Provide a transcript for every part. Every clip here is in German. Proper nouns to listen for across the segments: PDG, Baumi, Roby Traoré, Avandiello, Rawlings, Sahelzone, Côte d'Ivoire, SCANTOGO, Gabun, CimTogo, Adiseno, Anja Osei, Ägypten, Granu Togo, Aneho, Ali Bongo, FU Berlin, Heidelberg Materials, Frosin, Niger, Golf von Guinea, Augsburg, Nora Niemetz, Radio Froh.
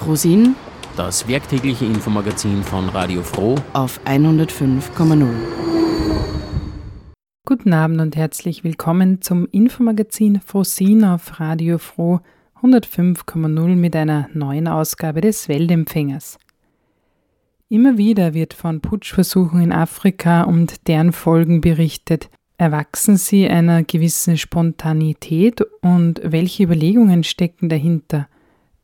Frosin, das werktägliche Infomagazin von Radio Froh auf 105,0. Guten Abend und herzlich willkommen zum Infomagazin Frosin auf Radio Froh 105,0 mit einer neuen Ausgabe des Weltempfängers. Immer wieder wird von Putschversuchen in Afrika und deren Folgen berichtet. Erwachsen sie einer gewissen Spontanität und welche Überlegungen stecken dahinter?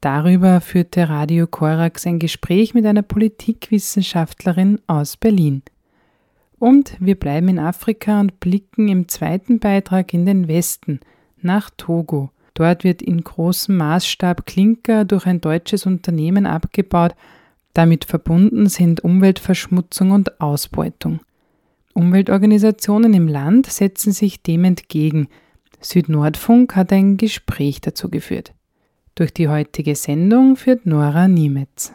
Darüber führte Radio Corax ein Gespräch mit einer Politikwissenschaftlerin aus Berlin. Und wir bleiben in Afrika und blicken im zweiten Beitrag in den Westen, nach Togo. Dort wird in großem Maßstab Klinker durch ein deutsches Unternehmen abgebaut. Damit verbunden sind Umweltverschmutzung und Ausbeutung. Umweltorganisationen im Land setzen sich dem entgegen. Südnordfunk hat ein Gespräch dazu geführt. Durch die heutige Sendung führt Nora Niemetz.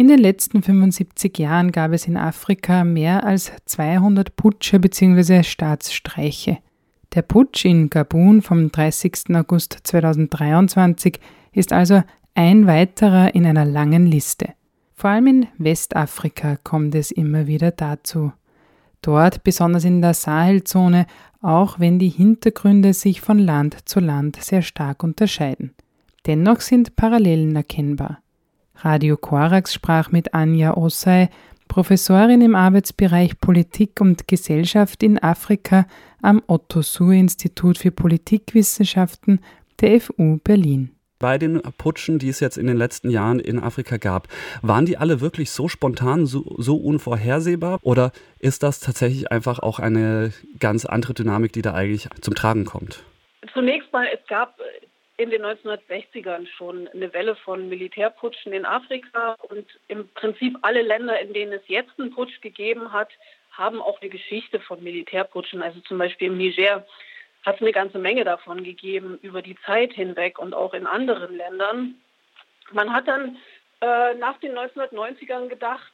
In den letzten 75 Jahren gab es in Afrika mehr als 200 Putsche bzw. Staatsstreiche. Der Putsch in Gabun vom 30. August 2023 ist also ein weiterer in einer langen Liste. Vor allem in Westafrika kommt es immer wieder dazu. Dort, besonders in der Sahelzone, auch wenn die Hintergründe sich von Land zu Land sehr stark unterscheiden. Dennoch sind Parallelen erkennbar. Radio Corax sprach mit Anja Osei, Professorin im Arbeitsbereich Politik und Gesellschaft in Afrika am Otto-Suhr-Institut für Politikwissenschaften der FU Berlin. Bei den Putschen, die es jetzt in den letzten Jahren in Afrika gab, waren die alle wirklich so spontan, so unvorhersehbar? Oder ist das tatsächlich einfach auch eine ganz andere Dynamik, die da eigentlich zum Tragen kommt? Zunächst mal, es gab in den 1960ern schon eine Welle von Militärputschen in Afrika und im Prinzip alle Länder, in denen es jetzt einen Putsch gegeben hat, haben auch eine Geschichte von Militärputschen. Also zum Beispiel im Niger hat es eine ganze Menge davon gegeben über die Zeit hinweg und auch in anderen Ländern. Man hat dann nach den 1990ern gedacht,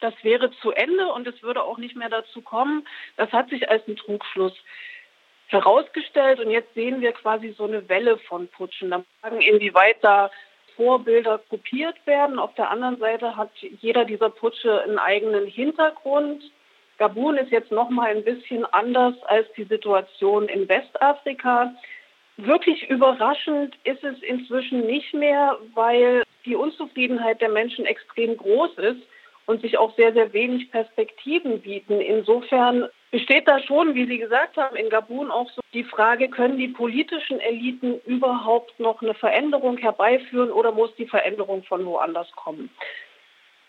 das wäre zu Ende und es würde auch nicht mehr dazu kommen. Das hat sich als ein Trugschluss herausgestellt und jetzt sehen wir quasi so eine Welle von Putschen. Da fragen, inwieweit da Vorbilder kopiert werden. Auf der anderen Seite hat jeder dieser Putsche einen eigenen Hintergrund. Gabun ist jetzt nochmal ein bisschen anders als die Situation in Westafrika. Wirklich überraschend ist es inzwischen nicht mehr, weil die Unzufriedenheit der Menschen extrem groß ist und sich auch sehr, sehr wenig Perspektiven bieten. Insofern besteht da schon, wie Sie gesagt haben, in Gabun auch so die Frage, können die politischen Eliten überhaupt noch eine Veränderung herbeiführen oder muss die Veränderung von woanders kommen?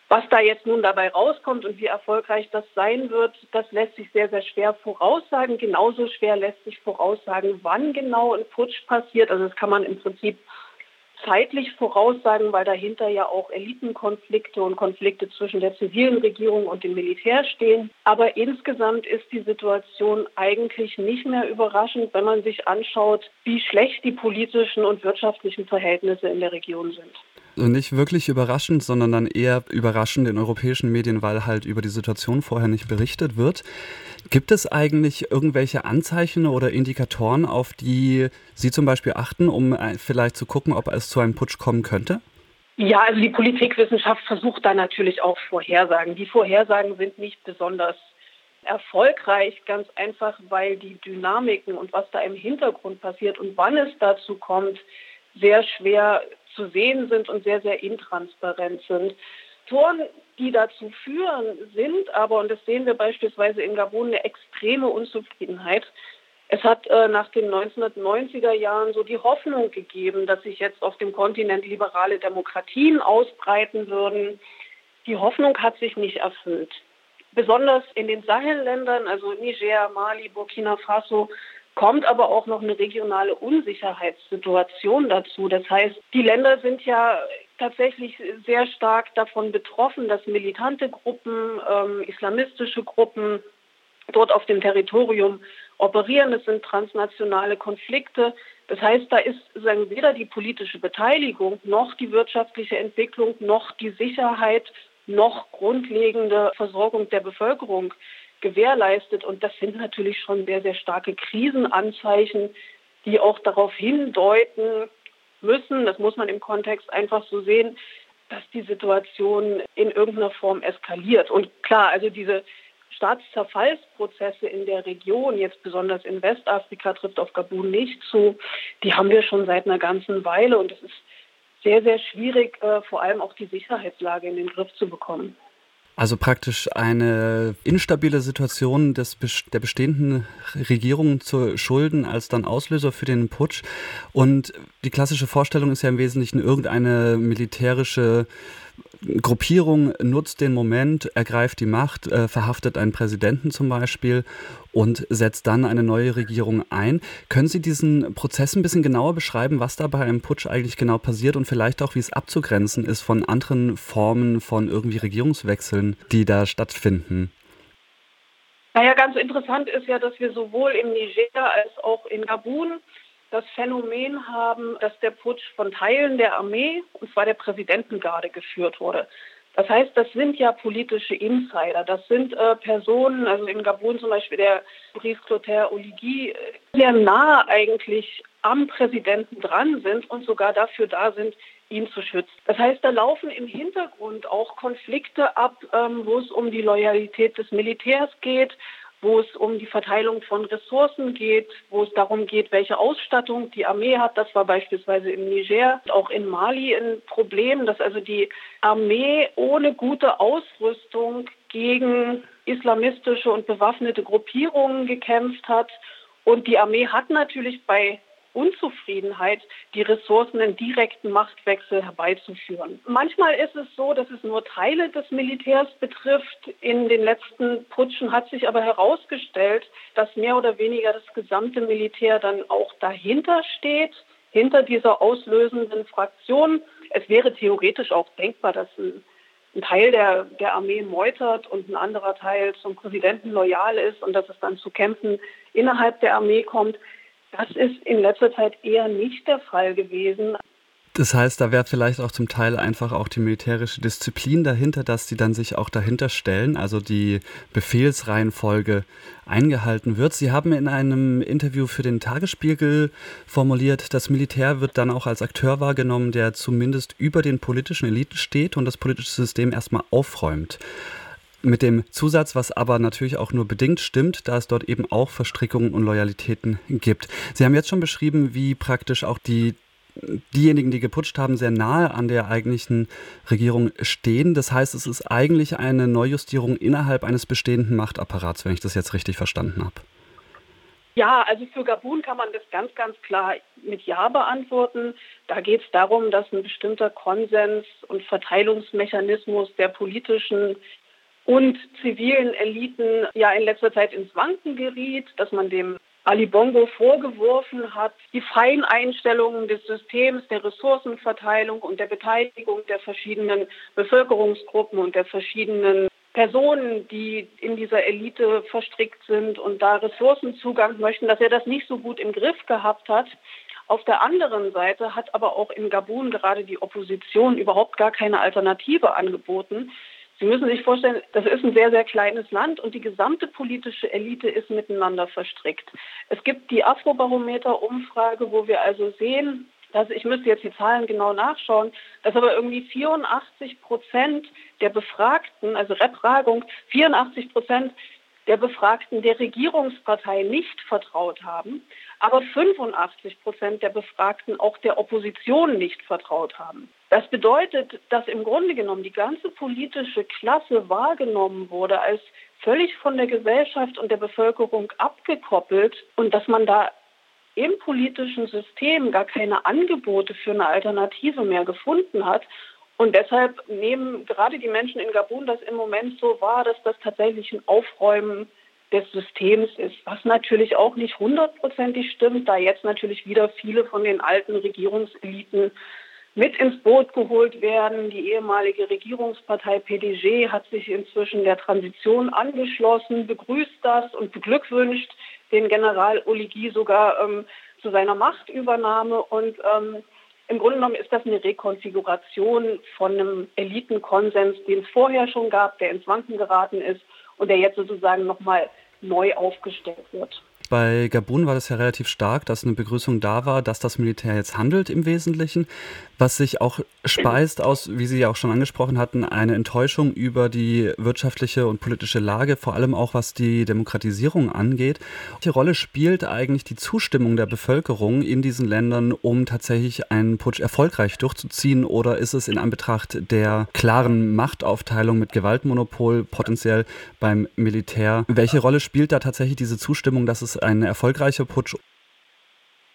Was da jetzt nun dabei rauskommt und wie erfolgreich das sein wird, das lässt sich sehr, sehr schwer voraussagen. Genauso schwer lässt sich voraussagen, wann genau ein Putsch passiert. Also das kann man im Prinzip zeitlich voraussagen, weil dahinter ja auch Elitenkonflikte und Konflikte zwischen der zivilen Regierung und dem Militär stehen. Aber insgesamt ist die Situation eigentlich nicht mehr überraschend, wenn man sich anschaut, wie schlecht die politischen und wirtschaftlichen Verhältnisse in der Region sind. Nicht wirklich überraschend, sondern dann eher überraschend in europäischen Medien, weil halt über die Situation vorher nicht berichtet wird. Gibt es eigentlich irgendwelche Anzeichen oder Indikatoren, auf die Sie zum Beispiel achten, um vielleicht zu gucken, ob es zu einem Putsch kommen könnte? Ja, also die Politikwissenschaft versucht da natürlich auch Vorhersagen. Die Vorhersagen sind nicht besonders erfolgreich, ganz einfach, weil die Dynamiken und was da im Hintergrund passiert und wann es dazu kommt, sehr schwer zu sehen sind und sehr, sehr intransparent sind. Faktoren, die dazu führen, sind aber, und das sehen wir beispielsweise in Gabun, eine extreme Unzufriedenheit. Es hat nach den 1990er Jahren so die Hoffnung gegeben, dass sich jetzt auf dem Kontinent liberale Demokratien ausbreiten würden. Die Hoffnung hat sich nicht erfüllt. Besonders in den Sahelländern, also Niger, Mali, Burkina Faso, kommt aber auch noch eine regionale Unsicherheitssituation dazu. Das heißt, die Länder sind ja tatsächlich sehr stark davon betroffen, dass militante Gruppen, islamistische Gruppen dort auf dem Territorium operieren. Es sind transnationale Konflikte. Das heißt, da ist weder die politische Beteiligung noch die wirtschaftliche Entwicklung noch die Sicherheit noch grundlegende Versorgung der Bevölkerung gewährleistet. Und das sind natürlich schon sehr, sehr starke Krisenanzeichen, die auch darauf hindeuten müssen, das muss man im Kontext einfach so sehen, dass die Situation in irgendeiner Form eskaliert. Und klar, also diese Staatszerfallsprozesse in der Region, jetzt besonders in Westafrika, trifft auf Gabun nicht zu, die haben wir schon seit einer ganzen Weile. Und es ist sehr, sehr schwierig, vor allem auch die Sicherheitslage in den Griff zu bekommen. Also praktisch eine instabile Situation der bestehenden Regierung zu schulden als dann Auslöser für den Putsch. Und die klassische Vorstellung ist ja im Wesentlichen, irgendeine militärische Gruppierung nutzt den Moment, ergreift die Macht, verhaftet einen Präsidenten zum Beispiel und setzt dann eine neue Regierung ein. Können Sie diesen Prozess ein bisschen genauer beschreiben, was da bei einem Putsch eigentlich genau passiert und vielleicht auch, wie es abzugrenzen ist von anderen Formen von irgendwie Regierungswechseln, die da stattfinden? Naja, ganz interessant ist ja, dass wir sowohl im Niger als auch in Gabun das Phänomen haben, dass der Putsch von Teilen der Armee, und zwar der Präsidentengarde, geführt wurde. Das heißt, das sind ja politische Insider. Das sind Personen, also in Gabun zum Beispiel der Brice Clotaire Oligui, sehr nah eigentlich am Präsidenten dran sind und sogar dafür da sind, ihn zu schützen. Das heißt, da laufen im Hintergrund auch Konflikte ab, wo es um die Loyalität des Militärs geht, wo es um die Verteilung von Ressourcen geht, wo es darum geht, welche Ausstattung die Armee hat. Das war beispielsweise im Niger, auch in Mali ein Problem, dass also die Armee ohne gute Ausrüstung gegen islamistische und bewaffnete Gruppierungen gekämpft hat. Und die Armee hat natürlich bei Unzufriedenheit, die Ressourcen einen direkten Machtwechsel herbeizuführen. Manchmal ist es so, dass es nur Teile des Militärs betrifft. In den letzten Putschen hat sich aber herausgestellt, dass mehr oder weniger das gesamte Militär dann auch dahinter steht, hinter dieser auslösenden Fraktion. Es wäre theoretisch auch denkbar, dass ein Teil der Armee meutert und ein anderer Teil zum Präsidenten loyal ist und dass es dann zu Kämpfen innerhalb der Armee kommt. Das ist in letzter Zeit eher nicht der Fall gewesen. Das heißt, da wäre vielleicht auch zum Teil einfach auch die militärische Disziplin dahinter, dass die dann sich auch dahinter stellen, also die Befehlsreihenfolge eingehalten wird. Sie haben in einem Interview für den Tagesspiegel formuliert, das Militär wird dann auch als Akteur wahrgenommen, der zumindest über den politischen Eliten steht und das politische System erstmal aufräumt. Mit dem Zusatz, was aber natürlich auch nur bedingt stimmt, da es dort eben auch Verstrickungen und Loyalitäten gibt. Sie haben jetzt schon beschrieben, wie praktisch auch diejenigen, die geputscht haben, sehr nahe an der eigentlichen Regierung stehen. Das heißt, es ist eigentlich eine Neujustierung innerhalb eines bestehenden Machtapparats, wenn ich das jetzt richtig verstanden habe. Ja, also für Gabun kann man das ganz, ganz klar mit Ja beantworten. Da geht es darum, dass ein bestimmter Konsens und Verteilungsmechanismus der politischen und zivilen Eliten ja in letzter Zeit ins Wanken geriet, dass man dem Ali Bongo vorgeworfen hat, die freien Einstellungen des Systems, der Ressourcenverteilung und der Beteiligung der verschiedenen Bevölkerungsgruppen und der verschiedenen Personen, die in dieser Elite verstrickt sind und da Ressourcenzugang möchten, dass er das nicht so gut im Griff gehabt hat. Auf der anderen Seite hat aber auch in Gabun gerade die Opposition überhaupt gar keine Alternative angeboten. Sie müssen sich vorstellen, das ist ein sehr, sehr kleines Land und die gesamte politische Elite ist miteinander verstrickt. Es gibt die Afrobarometer-Umfrage, wo wir also sehen, dass, ich müsste jetzt die Zahlen genau nachschauen, dass aber irgendwie 84% der Befragten, also Befragung, 84% der Befragten der Regierungspartei nicht vertraut haben, aber 85% der Befragten auch der Opposition nicht vertraut haben. Das bedeutet, dass im Grunde genommen die ganze politische Klasse wahrgenommen wurde als völlig von der Gesellschaft und der Bevölkerung abgekoppelt und dass man da im politischen System gar keine Angebote für eine Alternative mehr gefunden hat. Und deshalb nehmen gerade die Menschen in Gabun das im Moment so wahr, dass das tatsächlich ein Aufräumen des Systems ist, was natürlich auch nicht 100%ig stimmt, da jetzt natürlich wieder viele von den alten Regierungseliten mit ins Boot geholt werden. Die ehemalige Regierungspartei PDG hat sich inzwischen der Transition angeschlossen, begrüßt das und beglückwünscht den General Oligui sogar zu seiner Machtübernahme und im Grunde genommen ist das eine Rekonfiguration von einem Elitenkonsens, den es vorher schon gab, der ins Wanken geraten ist und der jetzt sozusagen nochmal neu aufgestellt wird. Bei Gabun war das ja relativ stark, dass eine Begrüßung da war, dass das Militär jetzt handelt im Wesentlichen, was sich auch speist aus, wie Sie ja auch schon angesprochen hatten, eine Enttäuschung über die wirtschaftliche und politische Lage, vor allem auch was die Demokratisierung angeht. Welche Rolle spielt eigentlich die Zustimmung der Bevölkerung in diesen Ländern, um tatsächlich einen Putsch erfolgreich durchzuziehen, oder ist es in Anbetracht der klaren Machtaufteilung mit Gewaltmonopol potenziell beim Militär? Welche Rolle spielt da tatsächlich diese Zustimmung, dass es ein erfolgreicher Putsch?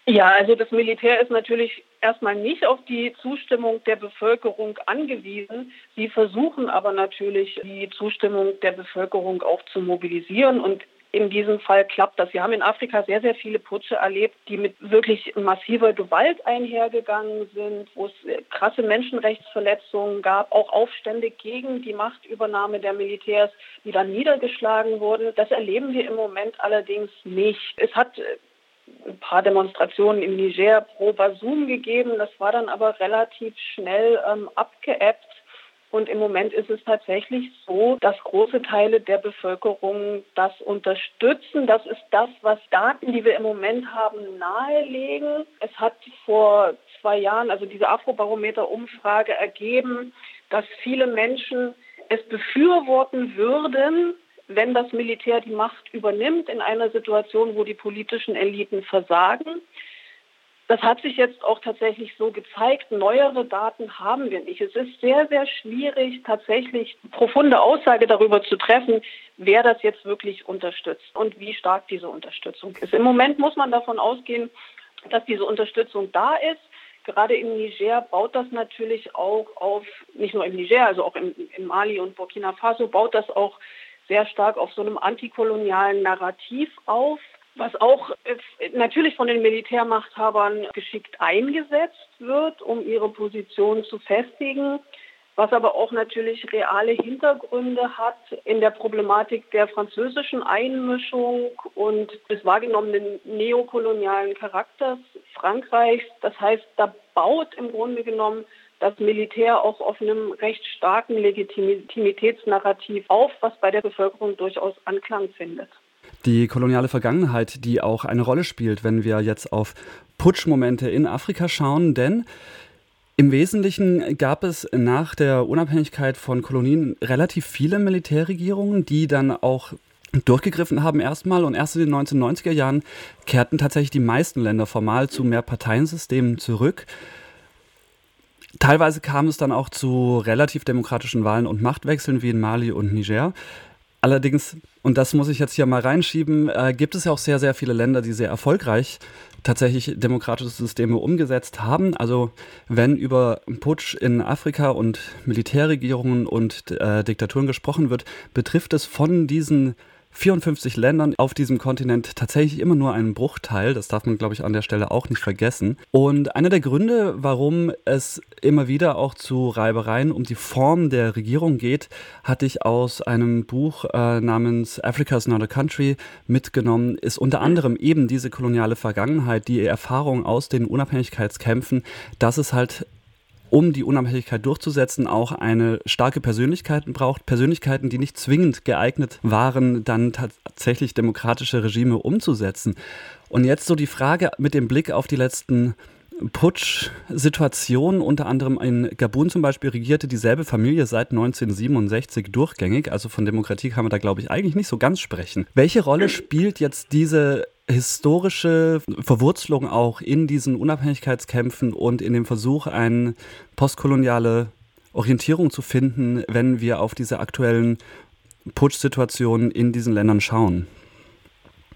Ja, also das Militär ist natürlich erstmal nicht auf die Zustimmung der Bevölkerung angewiesen. Sie versuchen aber natürlich, die Zustimmung der Bevölkerung auch zu mobilisieren und in diesem Fall klappt das. Wir haben in Afrika sehr, sehr viele Putsche erlebt, die mit wirklich massiver Gewalt einhergegangen sind, wo es krasse Menschenrechtsverletzungen gab, auch Aufstände gegen die Machtübernahme der Militärs, die dann niedergeschlagen wurden. Das erleben wir im Moment allerdings nicht. Es hat ein paar Demonstrationen im Niger pro Basum gegeben, das war dann aber relativ schnell abgeebbt. Und im Moment ist es tatsächlich so, dass große Teile der Bevölkerung das unterstützen. Das ist das, was Daten, die wir im Moment haben, nahelegen. Es hat vor 2 Jahren, also diese Afrobarometer-Umfrage ergeben, dass viele Menschen es befürworten würden, wenn das Militär die Macht übernimmt in einer Situation, wo die politischen Eliten versagen. Das hat sich jetzt auch tatsächlich so gezeigt. Neuere Daten haben wir nicht. Es ist sehr, sehr schwierig, tatsächlich profunde Aussage darüber zu treffen, wer das jetzt wirklich unterstützt und wie stark diese Unterstützung ist. Im Moment muss man davon ausgehen, dass diese Unterstützung da ist. Gerade im Niger baut das natürlich auch auf, nicht nur im Niger, also auch in Mali und Burkina Faso, baut das auch sehr stark auf so einem antikolonialen Narrativ auf, was auch natürlich von den Militärmachthabern geschickt eingesetzt wird, um ihre Position zu festigen, was aber auch natürlich reale Hintergründe hat in der Problematik der französischen Einmischung und des wahrgenommenen neokolonialen Charakters Frankreichs. Das heißt, da baut im Grunde genommen das Militär auch auf einem recht starken Legitimitätsnarrativ auf, was bei der Bevölkerung durchaus Anklang findet. Die koloniale Vergangenheit, die auch eine Rolle spielt, wenn wir jetzt auf Putschmomente in Afrika schauen, denn im Wesentlichen gab es nach der Unabhängigkeit von Kolonien relativ viele Militärregierungen, die dann auch durchgegriffen haben erstmal, und erst in den 1990er Jahren kehrten tatsächlich die meisten Länder formal zu Mehrparteiensystemen zurück. Teilweise kam es dann auch zu relativ demokratischen Wahlen und Machtwechseln wie in Mali und Niger. Allerdings, und das muss ich jetzt hier mal reinschieben, gibt es ja auch sehr, sehr viele Länder, die sehr erfolgreich tatsächlich demokratische Systeme umgesetzt haben. Also wenn über Putsch in Afrika und Militärregierungen und Diktaturen gesprochen wird, betrifft es von diesen 54 Ländern auf diesem Kontinent tatsächlich immer nur einen Bruchteil. Das darf man, glaube ich, an der Stelle auch nicht vergessen. Und einer der Gründe, warum es immer wieder auch zu Reibereien um die Form der Regierung geht, hatte ich aus einem Buch namens Africa's Not a Country mitgenommen, ist unter anderem eben diese koloniale Vergangenheit, die Erfahrung aus den Unabhängigkeitskämpfen, dass es halt, um die Unabhängigkeit durchzusetzen, auch eine starke Persönlichkeit braucht. Persönlichkeiten, die nicht zwingend geeignet waren, dann tatsächlich demokratische Regime umzusetzen. Und jetzt so die Frage mit dem Blick auf die letzten Putsch-Situationen, unter anderem in Gabun zum Beispiel regierte dieselbe Familie seit 1967 durchgängig. Also von Demokratie kann man da, glaube ich, eigentlich nicht so ganz sprechen. Welche Rolle spielt jetzt diese historische Verwurzelung auch in diesen Unabhängigkeitskämpfen und in dem Versuch, eine postkoloniale Orientierung zu finden, wenn wir auf diese aktuellen Putsch-Situationen in diesen Ländern schauen?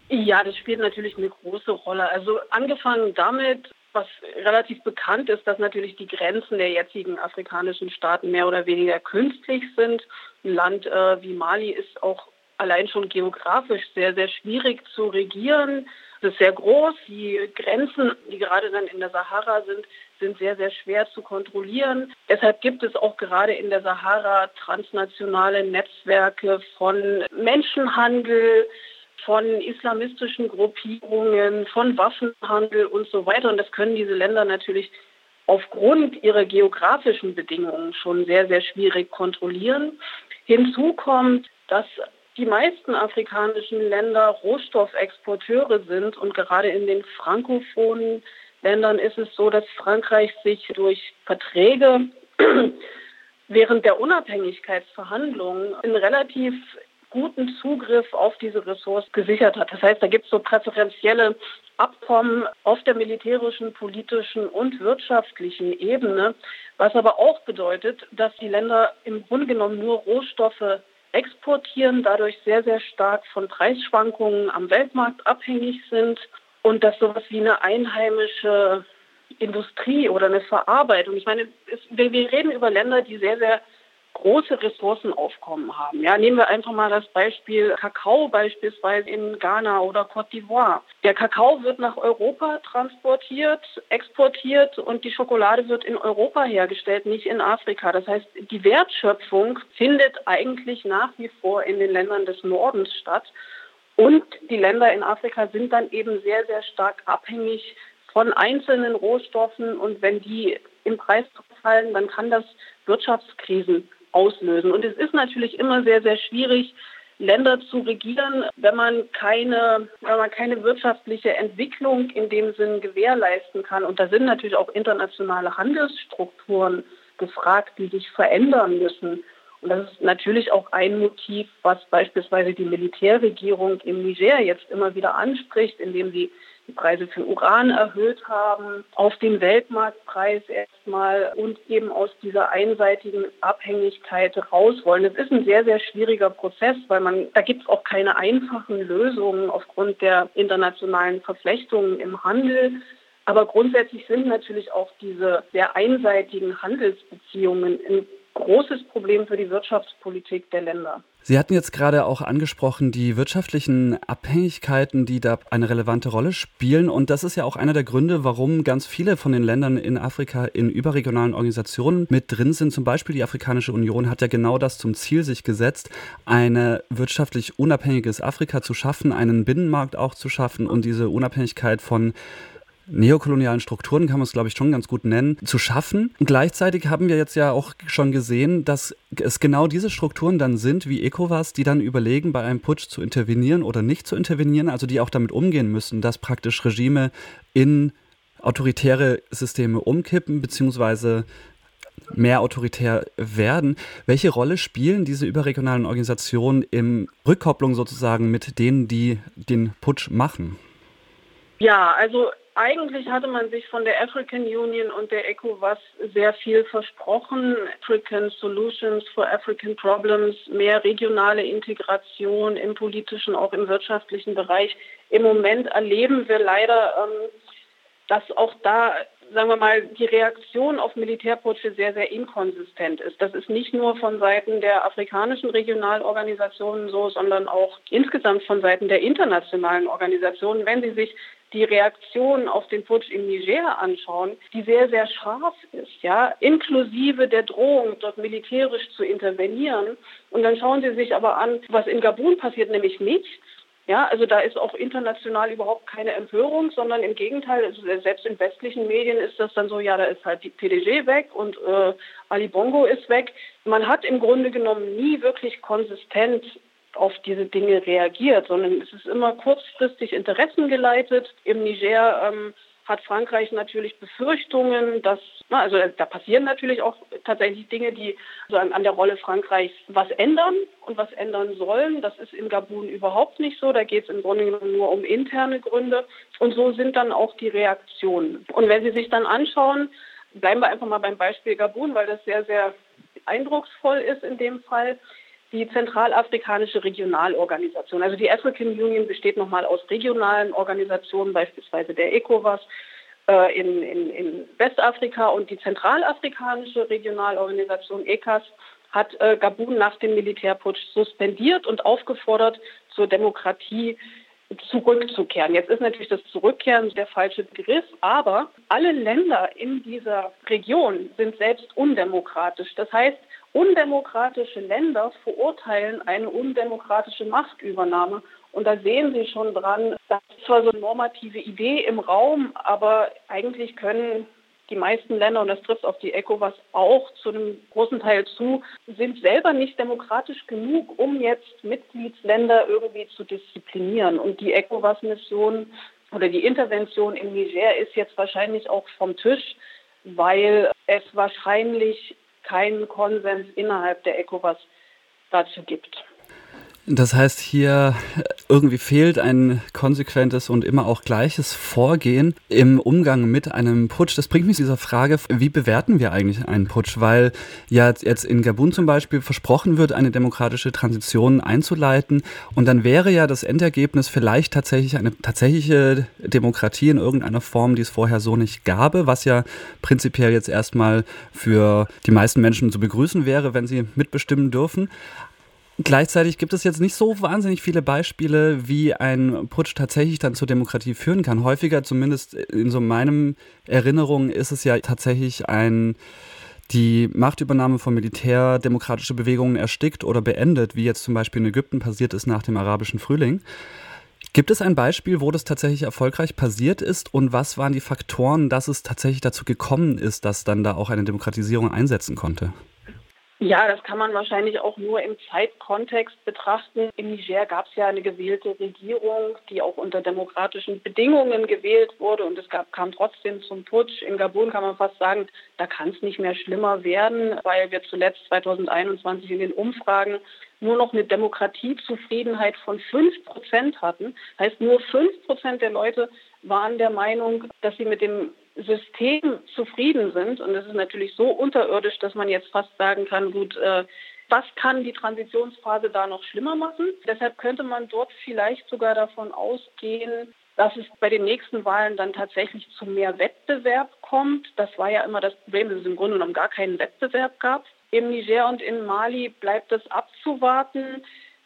Ja, das spielt natürlich eine große Rolle. Also angefangen damit, was relativ bekannt ist, dass natürlich die Grenzen der jetzigen afrikanischen Staaten mehr oder weniger künstlich sind. Ein Land wie Mali ist auch allein schon geografisch sehr, sehr schwierig zu regieren. Es ist sehr groß. Die Grenzen, die gerade dann in der Sahara sind, sind sehr, sehr schwer zu kontrollieren. Deshalb gibt es auch gerade in der Sahara transnationale Netzwerke von Menschenhandel, von islamistischen Gruppierungen, von Waffenhandel und so weiter. Und das können diese Länder natürlich aufgrund ihrer geografischen Bedingungen schon sehr, sehr schwierig kontrollieren. Hinzu kommt, dass die meisten afrikanischen Länder Rohstoffexporteure sind und gerade in den frankophonen Ländern ist es so, dass Frankreich sich durch Verträge während der Unabhängigkeitsverhandlungen einen relativ guten Zugriff auf diese Ressource gesichert hat. Das heißt, da gibt es so präferentielle Abkommen auf der militärischen, politischen und wirtschaftlichen Ebene, was aber auch bedeutet, dass die Länder im Grunde genommen nur Rohstoffe exportieren, dadurch sehr, sehr stark von Preisschwankungen am Weltmarkt abhängig sind und dass sowas wie eine einheimische Industrie oder eine Verarbeitung, ich meine, wir reden über Länder, die sehr, sehr große Ressourcenaufkommen haben. Ja, nehmen wir einfach mal das Beispiel Kakao beispielsweise in Ghana oder Côte d'Ivoire. Der Kakao wird nach Europa transportiert, exportiert und die Schokolade wird in Europa hergestellt, nicht in Afrika. Das heißt, die Wertschöpfung findet eigentlich nach wie vor in den Ländern des Nordens statt und die Länder in Afrika sind dann eben sehr, sehr stark abhängig von einzelnen Rohstoffen und wenn die im Preis fallen, dann kann das Wirtschaftskrisen auslösen. Und es ist natürlich immer sehr, sehr schwierig, Länder zu regieren, wenn man keine wirtschaftliche Entwicklung in dem Sinn gewährleisten kann. Und da sind natürlich auch internationale Handelsstrukturen gefragt, die sich verändern müssen. Und das ist natürlich auch ein Motiv, was beispielsweise die Militärregierung im Niger jetzt immer wieder anspricht, indem sie die Preise für Uran erhöht haben, auf den Weltmarktpreis erstmal und eben aus dieser einseitigen Abhängigkeit raus wollen. Es ist ein sehr, sehr schwieriger Prozess, weil da gibt es auch keine einfachen Lösungen aufgrund der internationalen Verflechtungen im Handel. Aber grundsätzlich sind natürlich auch diese sehr einseitigen Handelsbeziehungen ein großes Problem für die Wirtschaftspolitik der Länder. Sie hatten jetzt gerade auch angesprochen, die wirtschaftlichen Abhängigkeiten, die da eine relevante Rolle spielen. Und das ist ja auch einer der Gründe, warum ganz viele von den Ländern in Afrika in überregionalen Organisationen mit drin sind. Zum Beispiel die Afrikanische Union hat ja genau das zum Ziel sich gesetzt, ein wirtschaftlich unabhängiges Afrika zu schaffen, einen Binnenmarkt auch zu schaffen und diese Unabhängigkeit von neokolonialen Strukturen, kann man es, glaube ich, schon ganz gut nennen, zu schaffen. Und gleichzeitig haben wir jetzt ja auch schon gesehen, dass es genau diese Strukturen dann sind, wie ECOWAS, die dann überlegen, bei einem Putsch zu intervenieren oder nicht zu intervenieren, also die auch damit umgehen müssen, dass praktisch Regime in autoritäre Systeme umkippen, beziehungsweise mehr autoritär werden. Welche Rolle spielen diese überregionalen Organisationen in Rückkopplung sozusagen mit denen, die den Putsch machen? Ja, also eigentlich hatte man sich von der African Union und der ECOWAS sehr viel versprochen. African Solutions for African Problems, mehr regionale Integration im politischen, auch im wirtschaftlichen Bereich. Im Moment erleben wir leider, dass auch da sagen wir mal, die Reaktion auf Militärputsche sehr, sehr inkonsistent ist. Das ist nicht nur von Seiten der afrikanischen Regionalorganisationen so, sondern auch insgesamt von Seiten der internationalen Organisationen. Wenn Sie sich die Reaktion auf den Putsch in Niger anschauen, die sehr, sehr scharf ist, ja, inklusive der Drohung, dort militärisch zu intervenieren. Und dann schauen Sie sich aber an, was in Gabun passiert, nämlich nichts. Ja, also da ist auch international überhaupt keine Empörung, sondern im Gegenteil, also selbst in westlichen Medien ist das dann so, ja, da ist halt die PDG weg und Ali Bongo ist weg. Man hat im Grunde genommen nie wirklich konsistent auf diese Dinge reagiert, sondern es ist immer kurzfristig Interessen geleitet. Im Niger hat Frankreich natürlich Befürchtungen, dass, also da passieren natürlich auch tatsächlich Dinge, die so an der Rolle Frankreichs was ändern und was ändern sollen. Das ist in Gabun überhaupt nicht so. Da geht es im Grunde genommen nur um interne Gründe. Und so sind dann auch die Reaktionen. Und wenn Sie sich dann anschauen, bleiben wir einfach mal beim Beispiel Gabun, weil das sehr, sehr eindrucksvoll ist in dem Fall. Die zentralafrikanische Regionalorganisation, also die African Union, besteht nochmal aus regionalen Organisationen, beispielsweise der ECOWAS in Westafrika. Und die zentralafrikanische Regionalorganisation ECAS hat Gabun nach dem Militärputsch suspendiert und aufgefordert, zur Demokratie zurückzukehren. Jetzt ist natürlich das Zurückkehren der falsche Begriff, aber alle Länder in dieser Region sind selbst undemokratisch. Das heißt, undemokratische Länder verurteilen eine undemokratische Machtübernahme. Und da sehen Sie schon dran, das ist zwar so eine normative Idee im Raum, aber eigentlich können die meisten Länder, und das trifft auf die ECOWAS auch zu einem großen Teil zu, sind selber nicht demokratisch genug, um jetzt Mitgliedsländer irgendwie zu disziplinieren. Und die ECOWAS-Mission oder die Intervention in Niger ist jetzt wahrscheinlich auch vom Tisch, weil es wahrscheinlich keinen Konsens innerhalb der ECOWAS dazu gibt. Das heißt, hier irgendwie fehlt ein konsequentes und immer auch gleiches Vorgehen im Umgang mit einem Putsch. Das bringt mich zu dieser Frage, wie bewerten wir eigentlich einen Putsch? Weil ja jetzt in Gabun zum Beispiel versprochen wird, eine demokratische Transition einzuleiten. Und dann wäre ja das Endergebnis vielleicht tatsächlich eine tatsächliche Demokratie in irgendeiner Form, die es vorher so nicht gab, was ja prinzipiell jetzt erstmal für die meisten Menschen zu begrüßen wäre, wenn sie mitbestimmen dürfen. Gleichzeitig gibt es jetzt nicht so wahnsinnig viele Beispiele, wie ein Putsch tatsächlich dann zur Demokratie führen kann. Häufiger, zumindest in so meinen Erinnerungen, ist es ja tatsächlich die Machtübernahme von Militär demokratische Bewegungen erstickt oder beendet, wie jetzt zum Beispiel in Ägypten passiert ist nach dem arabischen Frühling. Gibt es ein Beispiel, wo das tatsächlich erfolgreich passiert ist und was waren die Faktoren, dass es tatsächlich dazu gekommen ist, dass dann da auch eine Demokratisierung einsetzen konnte? Ja, das kann man wahrscheinlich auch nur im Zeitkontext betrachten. Im Niger gab es ja eine gewählte Regierung, die auch unter demokratischen Bedingungen gewählt wurde und es kam trotzdem zum Putsch. In Gabun kann man fast sagen, da kann es nicht mehr schlimmer werden, weil wir zuletzt 2021 in den Umfragen nur noch eine Demokratiezufriedenheit von 5% hatten. Das heißt, nur 5% der Leute waren der Meinung, dass sie mit dem System zufrieden sind. Und das ist natürlich so unterirdisch, dass man jetzt fast sagen kann, gut, was kann die Transitionsphase da noch schlimmer machen? Deshalb könnte man dort vielleicht sogar davon ausgehen, dass es bei den nächsten Wahlen dann tatsächlich zu mehr Wettbewerb kommt. Das war ja immer das Problem, dass es im Grunde genommen gar keinen Wettbewerb gab. Im Niger und in Mali bleibt es abzuwarten.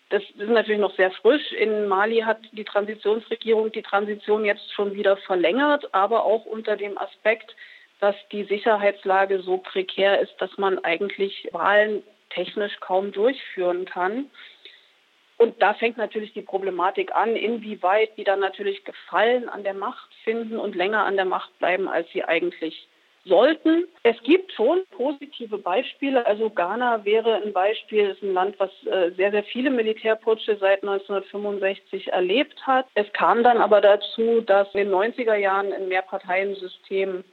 Das ist natürlich noch sehr frisch. In Mali hat die Transitionsregierung die Transition jetzt schon wieder verlängert, aber auch unter dem Aspekt, dass die Sicherheitslage so prekär ist, dass man eigentlich Wahlen technisch kaum durchführen kann. Und da fängt natürlich die Problematik an, inwieweit die dann natürlich Gefallen an der Macht finden und länger an der Macht bleiben, als sie eigentlich sollten. Es gibt schon positive Beispiele. Also Ghana wäre ein Beispiel, ist ein Land, was sehr, sehr viele Militärputsche seit 1965 erlebt hat. Es kam dann aber dazu, dass in den 90er Jahren ein Mehrparteiensystem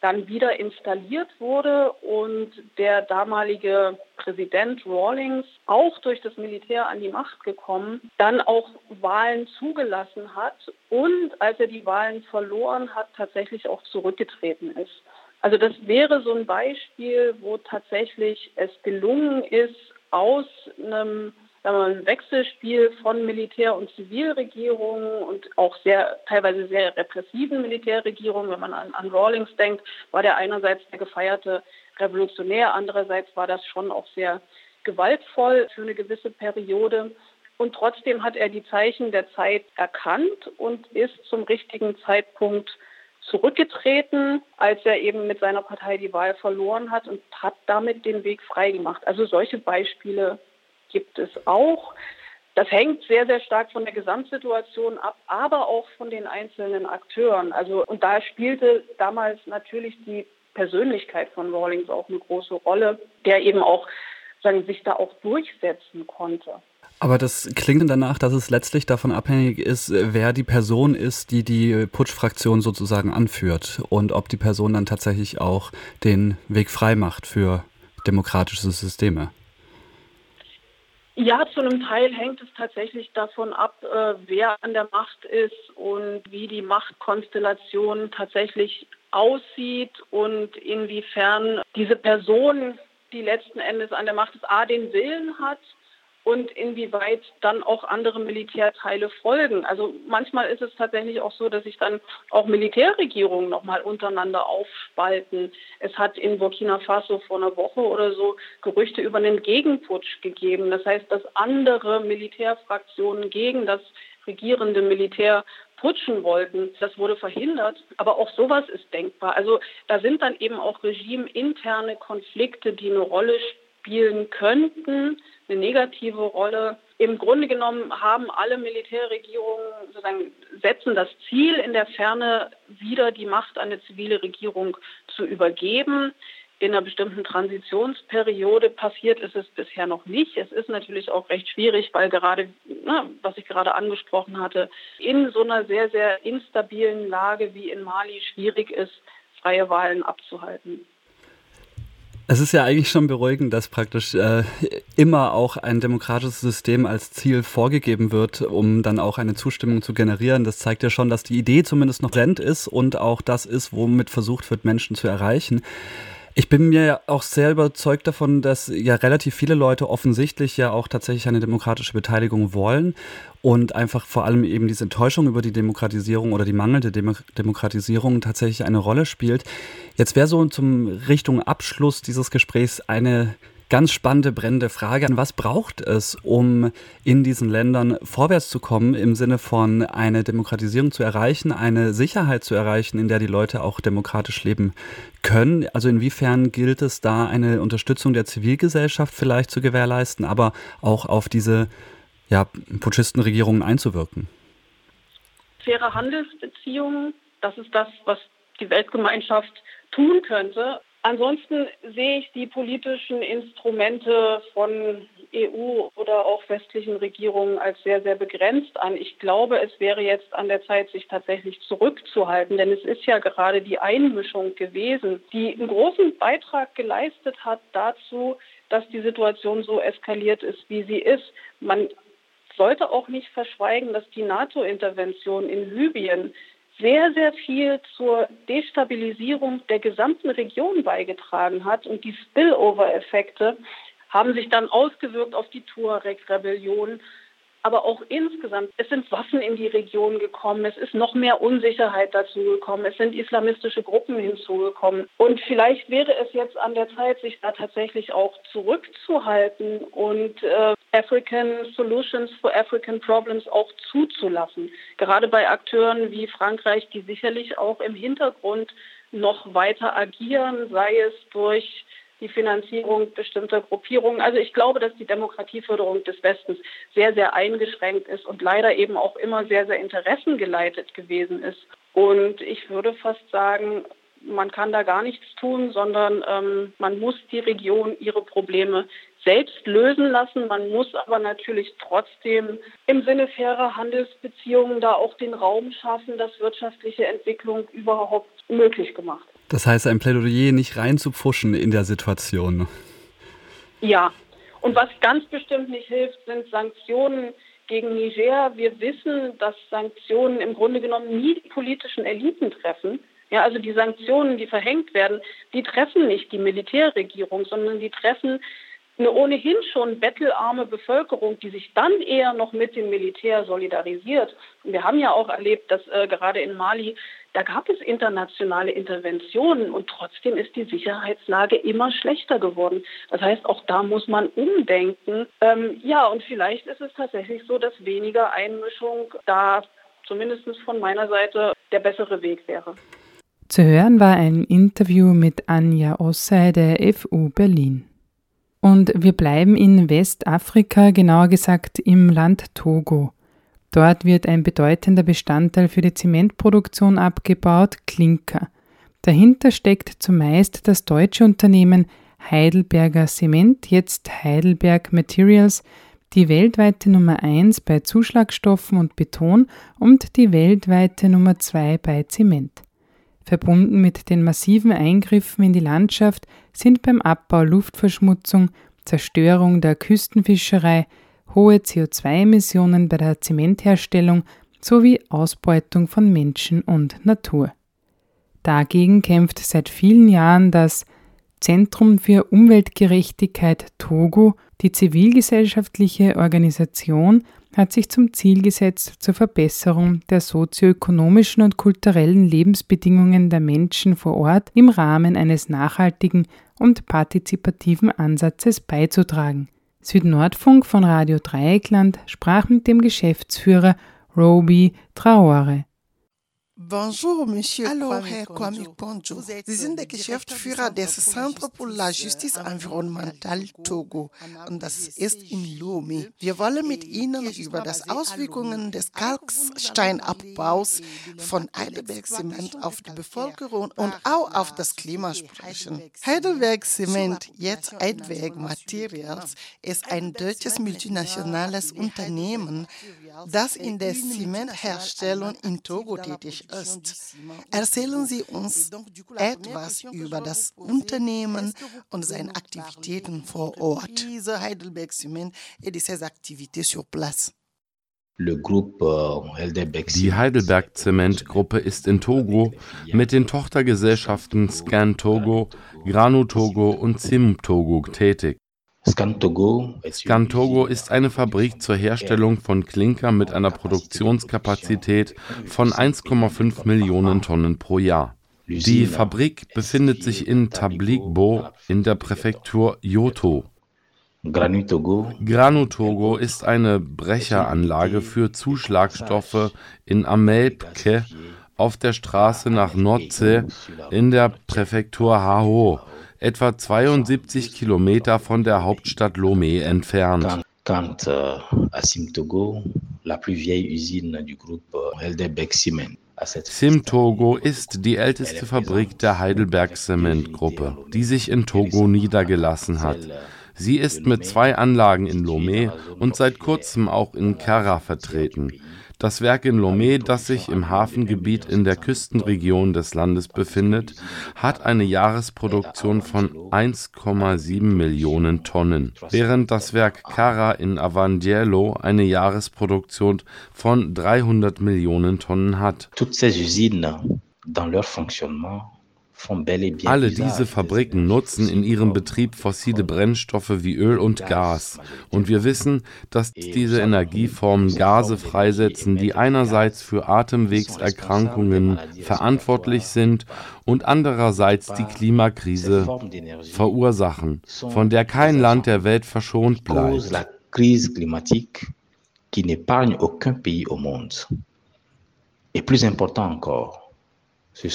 dann wieder installiert wurde und der damalige Präsident Rawlings, auch durch das Militär an die Macht gekommen, dann auch Wahlen zugelassen hat und als er die Wahlen verloren hat, tatsächlich auch zurückgetreten ist. Also das wäre so ein Beispiel, wo tatsächlich es gelungen ist, aus einem sagen wir mal, ein Wechselspiel von Militär- und Zivilregierungen und auch teilweise sehr repressiven Militärregierungen. Wenn man an Rawlings denkt, war der einerseits der gefeierte Revolutionär, andererseits war das schon auch sehr gewaltvoll für eine gewisse Periode. Und trotzdem hat er die Zeichen der Zeit erkannt und ist zum richtigen Zeitpunkt zurückgetreten, als er eben mit seiner Partei die Wahl verloren hat, und hat damit den Weg freigemacht. Also solche Beispiele gibt es auch. Das hängt sehr, sehr stark von der Gesamtsituation ab, aber auch von den einzelnen Akteuren. Also, und da spielte damals natürlich die Persönlichkeit von Rawlings auch eine große Rolle, der eben auch sich da auch durchsetzen konnte. Aber das klingt danach, dass es letztlich davon abhängig ist, wer die Person ist, die die Putschfraktion sozusagen anführt, und ob die Person dann tatsächlich auch den Weg frei macht für demokratische Systeme. Ja, zu einem Teil hängt es tatsächlich davon ab, wer an der Macht ist und wie die Machtkonstellation tatsächlich aussieht und inwiefern diese Person, die letzten Endes an der Macht ist, den Willen hat, und inwieweit dann auch andere Militärteile folgen. Also manchmal ist es tatsächlich auch so, dass sich dann auch Militärregierungen nochmal untereinander aufspalten. Es hat in Burkina Faso vor einer Woche oder so Gerüchte über einen Gegenputsch gegeben. Das heißt, dass andere Militärfraktionen gegen das regierende Militär putschen wollten. Das wurde verhindert, aber auch sowas ist denkbar. Also da sind dann eben auch regimeinterne Konflikte, die eine Rolle spielen könnten, eine negative Rolle. Im Grunde genommen haben alle Militärregierungen sozusagen, setzen das Ziel in der Ferne, wieder die Macht an eine zivile Regierung zu übergeben. In einer bestimmten Transitionsperiode passiert ist es bisher noch nicht. Es ist natürlich auch recht schwierig, weil gerade, was ich gerade angesprochen hatte, in so einer sehr, sehr instabilen Lage wie in Mali schwierig ist, freie Wahlen abzuhalten. Es ist ja eigentlich schon beruhigend, dass praktisch immer auch ein demokratisches System als Ziel vorgegeben wird, um dann auch eine Zustimmung zu generieren. Das zeigt ja schon, dass die Idee zumindest noch präsent ist und auch das ist, womit versucht wird, Menschen zu erreichen. Ich bin mir ja auch sehr überzeugt davon, dass ja relativ viele Leute offensichtlich ja auch tatsächlich eine demokratische Beteiligung wollen und einfach vor allem eben diese Enttäuschung über die Demokratisierung oder die mangelnde Demokratisierung tatsächlich eine Rolle spielt. Jetzt wäre so zum Richtung Abschluss dieses Gesprächs eine ganz spannende, brennende Frage. Was braucht es, um in diesen Ländern vorwärts zu kommen, im Sinne von eine Demokratisierung zu erreichen, eine Sicherheit zu erreichen, in der die Leute auch demokratisch leben können? Also inwiefern gilt es da, eine Unterstützung der Zivilgesellschaft vielleicht zu gewährleisten, aber auch auf diese Putschistenregierungen einzuwirken? Faire Handelsbeziehungen, das ist das, was die Weltgemeinschaft tun könnte. Ansonsten sehe ich die politischen Instrumente von EU oder auch westlichen Regierungen als sehr, sehr begrenzt an. Ich glaube, es wäre jetzt an der Zeit, sich tatsächlich zurückzuhalten, denn es ist ja gerade die Einmischung gewesen, die einen großen Beitrag geleistet hat dazu, dass die Situation so eskaliert ist, wie sie ist. Man sollte auch nicht verschweigen, dass die NATO-Intervention in Libyen sehr, sehr viel zur Destabilisierung der gesamten Region beigetragen hat. Und die Spillover-Effekte haben sich dann ausgewirkt auf die Tuareg-Rebellion, aber auch insgesamt. Es sind Waffen in die Region gekommen, es ist noch mehr Unsicherheit dazu gekommen, es sind islamistische Gruppen hinzugekommen. Und vielleicht wäre es jetzt an der Zeit, sich da tatsächlich auch zurückzuhalten und African Solutions for African Problems auch zuzulassen. Gerade bei Akteuren wie Frankreich, die sicherlich auch im Hintergrund noch weiter agieren, sei es durch die Finanzierung bestimmter Gruppierungen. Also ich glaube, dass die Demokratieförderung des Westens sehr, sehr eingeschränkt ist und leider eben auch immer sehr, sehr interessengeleitet gewesen ist. Und ich würde fast sagen, man kann da gar nichts tun, sondern man muss die Region ihre Probleme selbst lösen lassen. Man muss aber natürlich trotzdem im Sinne fairer Handelsbeziehungen da auch den Raum schaffen, dass wirtschaftliche Entwicklung überhaupt möglich gemacht wird. Das heißt, ein Plädoyer nicht rein zu pfuschen in der Situation. Ja, und was ganz bestimmt nicht hilft, sind Sanktionen gegen Niger. Wir wissen, dass Sanktionen im Grunde genommen nie die politischen Eliten treffen. Ja, also die Sanktionen, die verhängt werden, die treffen nicht die Militärregierung, sondern die treffen eine ohnehin schon bettelarme Bevölkerung, die sich dann eher noch mit dem Militär solidarisiert. Und wir haben ja auch erlebt, dass gerade in Mali, da gab es internationale Interventionen und trotzdem ist die Sicherheitslage immer schlechter geworden. Das heißt, auch da muss man umdenken. Und vielleicht ist es tatsächlich so, dass weniger Einmischung da zumindest von meiner Seite der bessere Weg wäre. Zu hören war ein Interview mit Anja Osei der FU Berlin. Und wir bleiben in Westafrika, genauer gesagt im Land Togo. Dort wird ein bedeutender Bestandteil für die Zementproduktion abgebaut, Klinker. Dahinter steckt zumeist das deutsche Unternehmen Heidelberger Zement, jetzt Heidelberg Materials, die weltweite Nummer 1 bei Zuschlagstoffen und Beton und die weltweite Nummer 2 bei Zement. Verbunden mit den massiven Eingriffen in die Landschaft sind beim Abbau Luftverschmutzung, Zerstörung der Küstenfischerei, hohe CO2-Emissionen bei der Zementherstellung sowie Ausbeutung von Menschen und Natur. Dagegen kämpft seit vielen Jahren das Zentrum für Umweltgerechtigkeit Togo. Die zivilgesellschaftliche Organisation hat sich zum Ziel gesetzt, zur Verbesserung der sozioökonomischen und kulturellen Lebensbedingungen der Menschen vor Ort im Rahmen eines nachhaltigen und partizipativen Ansatzes beizutragen. Südnordfunk von Radio Dreieckland sprach mit dem Geschäftsführer Roby Traoré. Bonjour, Monsieur. Hallo, Herr Kwami Kpondzo. Sie sind der Geschäftsführer des Centre pour la Justice Environnementale-Togo und das ist in Lomé. Wir wollen mit Ihnen über die Auswirkungen des Kalksteinabbaus von Heidelberg Zement auf die Bevölkerung und auch auf das Klima sprechen. Heidelberg Zement, jetzt Heidelberg Materials, ist ein deutsches multinationales Unternehmen, das in der Zementherstellung in Togo tätig ist. Erzählen Sie uns etwas über das Unternehmen und seine Aktivitäten vor Ort. Heidelberg Zement et de ses activités sur place. Die Heidelberg Zement-Gruppe ist in Togo mit den Tochtergesellschaften SCANTOGO, GranuTogo und CimTogo tätig. SCANTOGO ist eine Fabrik zur Herstellung von Klinker mit einer Produktionskapazität von 1,5 Millionen Tonnen pro Jahr. Die Fabrik befindet sich in Tabligbo in der Präfektur Yoto. GranuTogo ist eine Brecheranlage für Zuschlagstoffe in Amelpke auf der Straße nach Notze in der Präfektur Hao, etwa 72 Kilometer von der Hauptstadt Lomé entfernt. CimTogo ist die älteste Fabrik der Heidelberg Zement-Gruppe, die sich in Togo niedergelassen hat. Sie ist mit 2 Anlagen in Lomé und seit kurzem auch in Kara vertreten. Das Werk in Lomé, das sich im Hafengebiet in der Küstenregion des Landes befindet, hat eine Jahresproduktion von 1,7 Millionen Tonnen, während das Werk Kara in Avandiello eine Jahresproduktion von 300 Millionen Tonnen hat. Alle diese Fabriken nutzen in ihrem Betrieb fossile Brennstoffe wie Öl und Gas. Und wir wissen, dass diese Energieformen Gase freisetzen, die einerseits für Atemwegserkrankungen verantwortlich sind und andererseits die Klimakrise verursachen, von der kein Land der Welt verschont bleibt.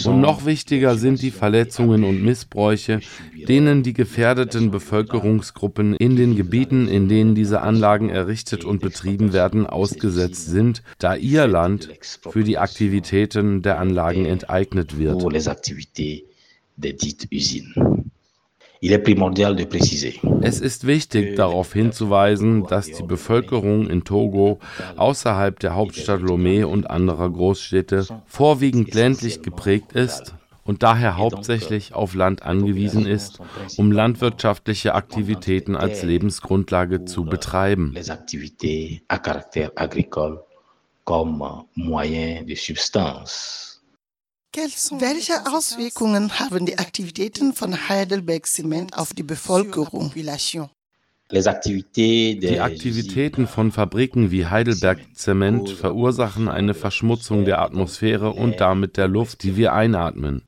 Und noch wichtiger sind die Verletzungen und Missbräuche, denen die gefährdeten Bevölkerungsgruppen in den Gebieten, in denen diese Anlagen errichtet und betrieben werden, ausgesetzt sind, da ihr Land für die Aktivitäten der Anlagen enteignet wird. Es ist wichtig, darauf hinzuweisen, dass die Bevölkerung in Togo außerhalb der Hauptstadt Lomé und anderer Großstädte vorwiegend ländlich geprägt ist und daher hauptsächlich auf Land angewiesen ist, um landwirtschaftliche Aktivitäten als Lebensgrundlage zu betreiben. Welche Auswirkungen haben die Aktivitäten von Heidelberg Zement auf die Bevölkerung? Die Aktivitäten von Fabriken wie Heidelberg Zement verursachen eine Verschmutzung der Atmosphäre und damit der Luft, die wir einatmen.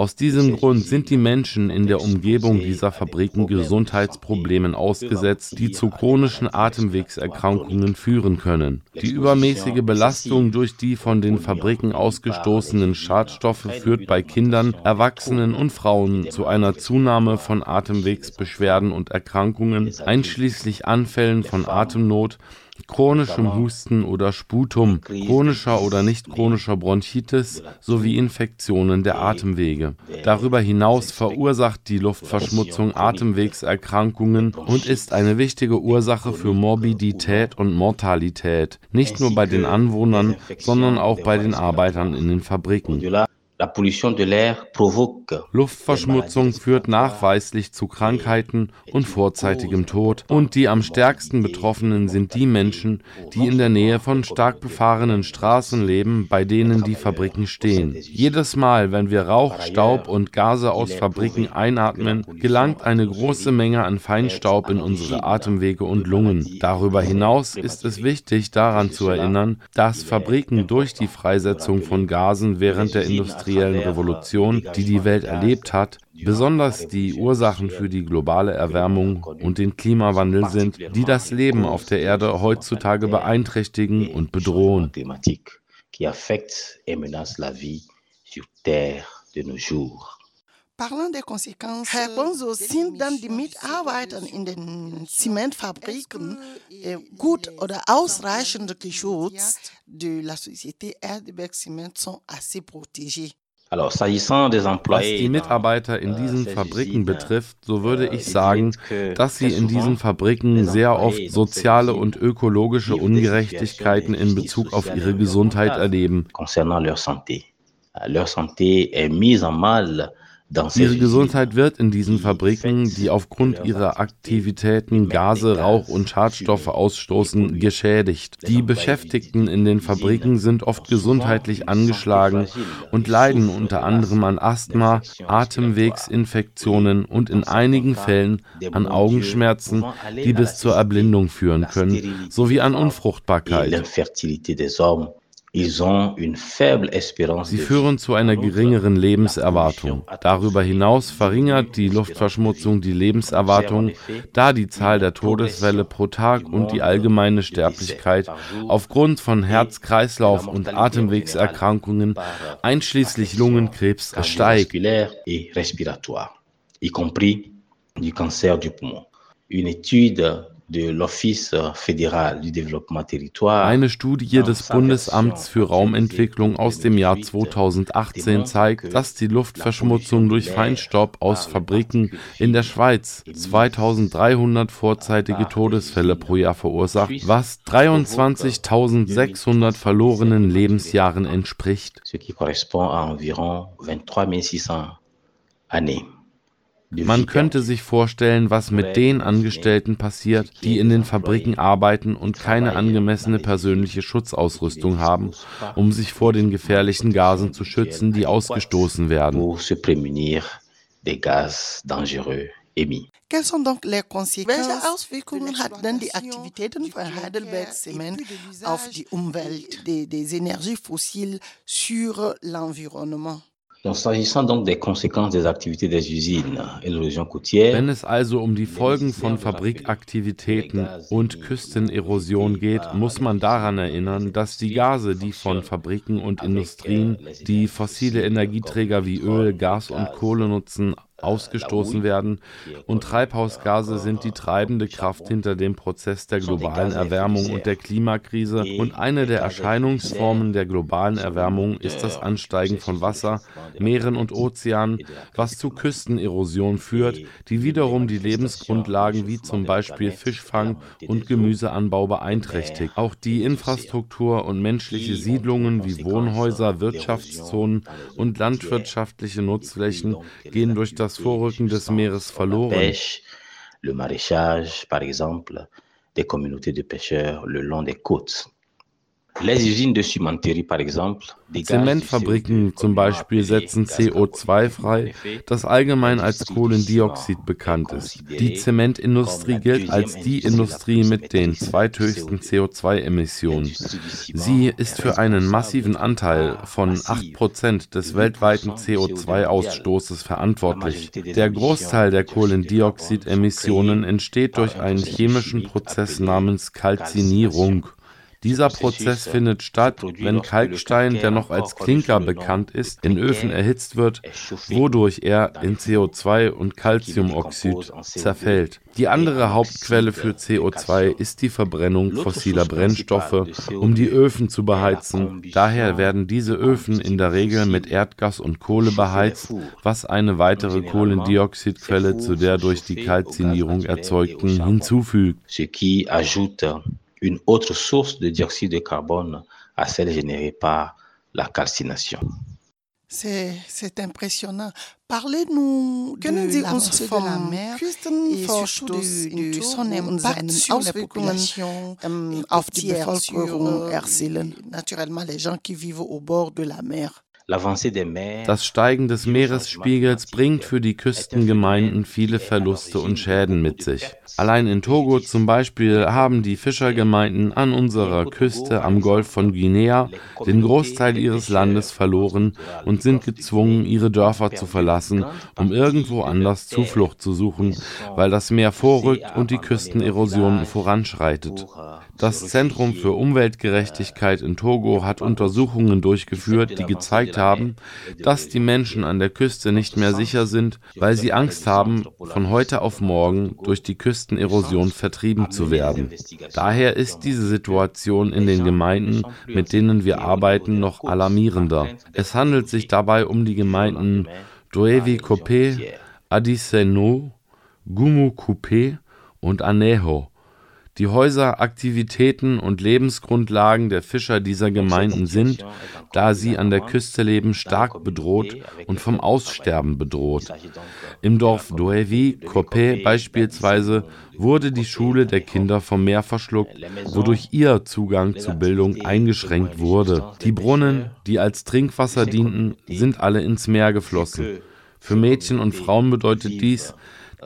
Aus diesem Grund sind die Menschen in der Umgebung dieser Fabriken Gesundheitsproblemen ausgesetzt, die zu chronischen Atemwegserkrankungen führen können. Die übermäßige Belastung durch die von den Fabriken ausgestoßenen Schadstoffe führt bei Kindern, Erwachsenen und Frauen zu einer Zunahme von Atemwegsbeschwerden und Erkrankungen, einschließlich Anfällen von Atemnot, chronischem Husten oder Sputum, chronischer oder nicht chronischer Bronchitis sowie Infektionen der Atemwege. Darüber hinaus verursacht die Luftverschmutzung Atemwegserkrankungen und ist eine wichtige Ursache für Morbidität und Mortalität, nicht nur bei den Anwohnern, sondern auch bei den Arbeitern in den Fabriken. Luftverschmutzung führt nachweislich zu Krankheiten und vorzeitigem Tod, und die am stärksten Betroffenen sind die Menschen, die in der Nähe von stark befahrenen Straßen leben, bei denen die Fabriken stehen. Jedes Mal, wenn wir Rauch, Staub und Gase aus Fabriken einatmen, gelangt eine große Menge an Feinstaub in unsere Atemwege und Lungen. Darüber hinaus ist es wichtig, daran zu erinnern, dass Fabriken durch die Freisetzung von Gasen während der industriellen Revolution, die die Welt erlebt hat, besonders die Ursachen für die globale Erwärmung und den Klimawandel sind, die das Leben auf der Erde heutzutage beeinträchtigen und bedrohen. Herr Bonzo, sind dann die Mitarbeiter in den Zementfabriken gut oder ausreichend geschützt? De la société Heidelberg Cement sont assez protégés. Was die Mitarbeiter in diesen Fabriken betrifft, so würde ich sagen, dass sie in diesen Fabriken sehr oft soziale und ökologische Ungerechtigkeiten in Bezug auf ihre Gesundheit erleben. Ihre Gesundheit wird in diesen Fabriken, die aufgrund ihrer Aktivitäten Gase, Rauch und Schadstoffe ausstoßen, geschädigt. Die Beschäftigten in den Fabriken sind oft gesundheitlich angeschlagen und leiden unter anderem an Asthma, Atemwegsinfektionen und in einigen Fällen an Augenschmerzen, die bis zur Erblindung führen können, sowie an Unfruchtbarkeit. Sie führen zu einer geringeren Lebenserwartung. Darüber hinaus verringert die Luftverschmutzung die Lebenserwartung, da die Zahl der Todesfälle pro Tag und die allgemeine Sterblichkeit aufgrund von Herz-Kreislauf- und Atemwegserkrankungen, einschließlich Lungenkrebs, steigt. De l'Office fédéral du développement territoire. Eine Studie des Bundesamts für Raumentwicklung aus dem Jahr 2018 zeigt, dass die Luftverschmutzung durch Feinstaub aus Fabriken in der Schweiz 2300 vorzeitige Todesfälle pro Jahr verursacht, was 23.600 verlorenen Lebensjahren entspricht. Ce qui correspond à environ 23.600 années. Man könnte sich vorstellen, was mit den Angestellten passiert, die in den Fabriken arbeiten und keine angemessene persönliche Schutzausrüstung haben, um sich vor den gefährlichen Gasen zu schützen, die ausgestoßen werden. Welche Auswirkungen hat denn die Aktivitäten von Heidelberg Cement auf die Umwelt, des Energien fossiles sur l'environnement? Wenn es also um die Folgen von Fabrikaktivitäten und Küstenerosion geht, muss man daran erinnern, dass die Gase, die von Fabriken und Industrien, die fossile Energieträger wie Öl, Gas und Kohle nutzen, ausgestoßen werden, und Treibhausgase sind die treibende Kraft hinter dem Prozess der globalen Erwärmung und der Klimakrise, und eine der Erscheinungsformen der globalen Erwärmung ist das Ansteigen von Wasser, Meeren und Ozeanen, was zu Küstenerosion führt, die wiederum die Lebensgrundlagen wie zum Beispiel Fischfang und Gemüseanbau beeinträchtigt. Auch die Infrastruktur und menschliche Siedlungen wie Wohnhäuser, Wirtschaftszonen und landwirtschaftliche Nutzflächen gehen durch das Vorrücken des Meeres verloren. Zementfabriken zum Beispiel setzen CO2 frei, das allgemein als Kohlendioxid bekannt ist. Die Zementindustrie gilt als die Industrie mit den zweithöchsten CO2-Emissionen. Sie ist für einen massiven Anteil von 8% des weltweiten CO2-Ausstoßes verantwortlich. Der Großteil der Kohlendioxidemissionen entsteht durch einen chemischen Prozess namens Kalzinierung. Dieser Prozess findet statt, wenn Kalkstein, der noch als Klinker bekannt ist, in Öfen erhitzt wird, wodurch er in CO2 und Calciumoxid zerfällt. Die andere Hauptquelle für CO2 ist die Verbrennung fossiler Brennstoffe, um die Öfen zu beheizen. Daher werden diese Öfen in der Regel mit Erdgas und Kohle beheizt, was eine weitere Kohlendioxidquelle zu der durch die Kalzinierung erzeugten hinzufügt. Une autre source de dioxyde de carbone à celle générée par la calcination. C'est impressionnant. Parlez-nous de l'avancée de la mer et surtout de son impact sur la population auf die Bevölkerung erzählen. Naturellement, les gens qui vivent au bord de la mer. Das Steigen des Meeresspiegels bringt für die Küstengemeinden viele Verluste und Schäden mit sich. Allein in Togo zum Beispiel haben die Fischergemeinden an unserer Küste am Golf von Guinea den Großteil ihres Landes verloren und sind gezwungen, ihre Dörfer zu verlassen, um irgendwo anders Zuflucht zu suchen, weil das Meer vorrückt und die Küstenerosion voranschreitet. Das Zentrum für Umweltgerechtigkeit in Togo hat Untersuchungen durchgeführt, die gezeigt haben, dass die Menschen an der Küste nicht mehr sicher sind, weil sie Angst haben, von heute auf morgen durch die Küstenerosion vertrieben zu werden. Daher ist diese Situation in den Gemeinden, mit denen wir arbeiten, noch alarmierender. Es handelt sich dabei um die Gemeinden Doevi-Kopé, Adiseno, Gumu-Kopé und Aneho. Die Häuser, Aktivitäten und Lebensgrundlagen der Fischer dieser Gemeinden sind, da sie an der Küste leben, stark bedroht und vom Aussterben bedroht. Im Dorf Doevi-Kopé beispielsweise wurde die Schule der Kinder vom Meer verschluckt, wodurch ihr Zugang zu Bildung eingeschränkt wurde. Die Brunnen, die als Trinkwasser dienten, sind alle ins Meer geflossen. Für Mädchen und Frauen bedeutet dies,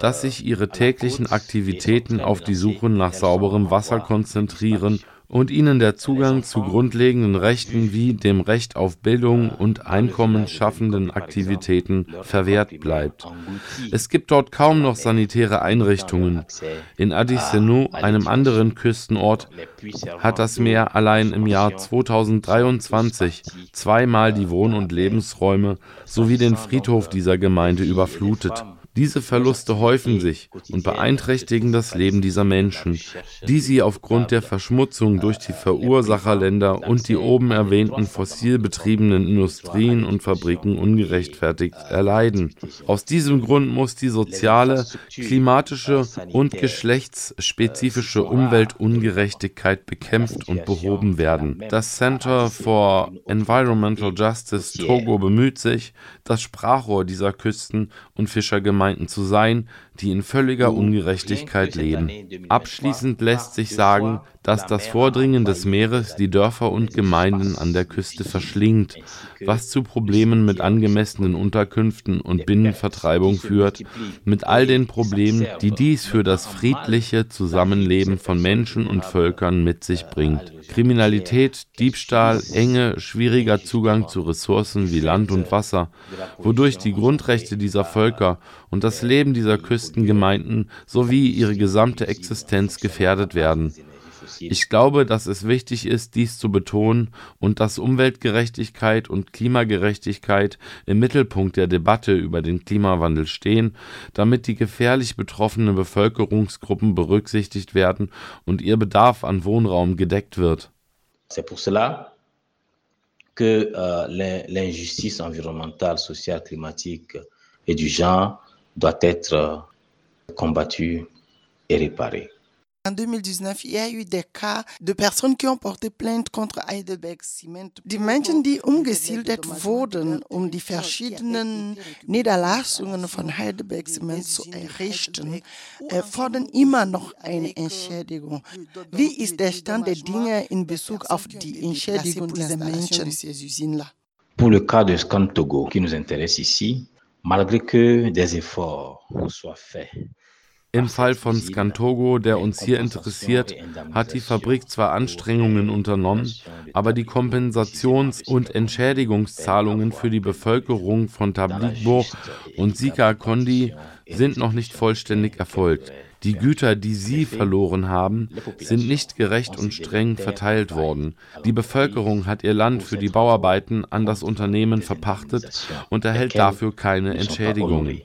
dass sich ihre täglichen Aktivitäten auf die Suche nach sauberem Wasser konzentrieren und ihnen der Zugang zu grundlegenden Rechten wie dem Recht auf Bildung und einkommensschaffenden Aktivitäten verwehrt bleibt. Es gibt dort kaum noch sanitäre Einrichtungen. In Adiseno, einem anderen Küstenort, hat das Meer allein im Jahr 2023 zweimal die Wohn- und Lebensräume sowie den Friedhof dieser Gemeinde überflutet. Diese Verluste häufen sich und beeinträchtigen das Leben dieser Menschen, die sie aufgrund der Verschmutzung durch die Verursacherländer und die oben erwähnten fossil betriebenen Industrien und Fabriken ungerechtfertigt erleiden. Aus diesem Grund muss die soziale, klimatische und geschlechtsspezifische Umweltungerechtigkeit bekämpft und behoben werden. Das Center for Environmental Justice Togo bemüht sich, das Sprachrohr dieser Küsten- und Fischergemeinden zu sein, die in völliger Ungerechtigkeit leben. Abschließend lässt sich sagen, dass das Vordringen des Meeres die Dörfer und Gemeinden an der Küste verschlingt, was zu Problemen mit angemessenen Unterkünften und Binnenvertreibung führt, mit all den Problemen, die dies für das friedliche Zusammenleben von Menschen und Völkern mit sich bringt. Kriminalität, Diebstahl, Enge, schwieriger Zugang zu Ressourcen wie Land und Wasser, wodurch die Grundrechte dieser Völker und das Leben dieser Küstengemeinden sowie ihre gesamte Existenz gefährdet werden. Ich glaube, dass es wichtig ist, dies zu betonen und dass Umweltgerechtigkeit und Klimagerechtigkeit im Mittelpunkt der Debatte über den Klimawandel stehen, damit die gefährlich betroffenen Bevölkerungsgruppen berücksichtigt werden und ihr Bedarf an Wohnraum gedeckt wird. C'est pour cela que l'injustice environnementale, sociale, climatique et du genre doit être combattue et réparée. En 2019, il y a eu des cas de Personen, die haben Plainte contre Heidelberg Cement. Die Menschen, die umgesiedelt wurden, um die verschiedenen Niederlassungen von Heidelberg Cement zu errichten, fordern immer noch eine Entschädigung. Wie ist der Stand der Dinge in Bezug auf die Entschädigung dieser Menschen? Pour le cas de SCANTOGO, qui nous intéresse ici, malgré que des efforts soient faits. Im Fall von SCANTOGO, der uns hier interessiert, hat die Fabrik zwar Anstrengungen unternommen, aber die Kompensations- und Entschädigungszahlungen für die Bevölkerung von Tabligbo und Sikakondi sind noch nicht vollständig erfolgt. Die Güter, die sie verloren haben, sind nicht gerecht und streng verteilt worden. Die Bevölkerung hat ihr Land für die Bauarbeiten an das Unternehmen verpachtet und erhält dafür keine Entschädigungen.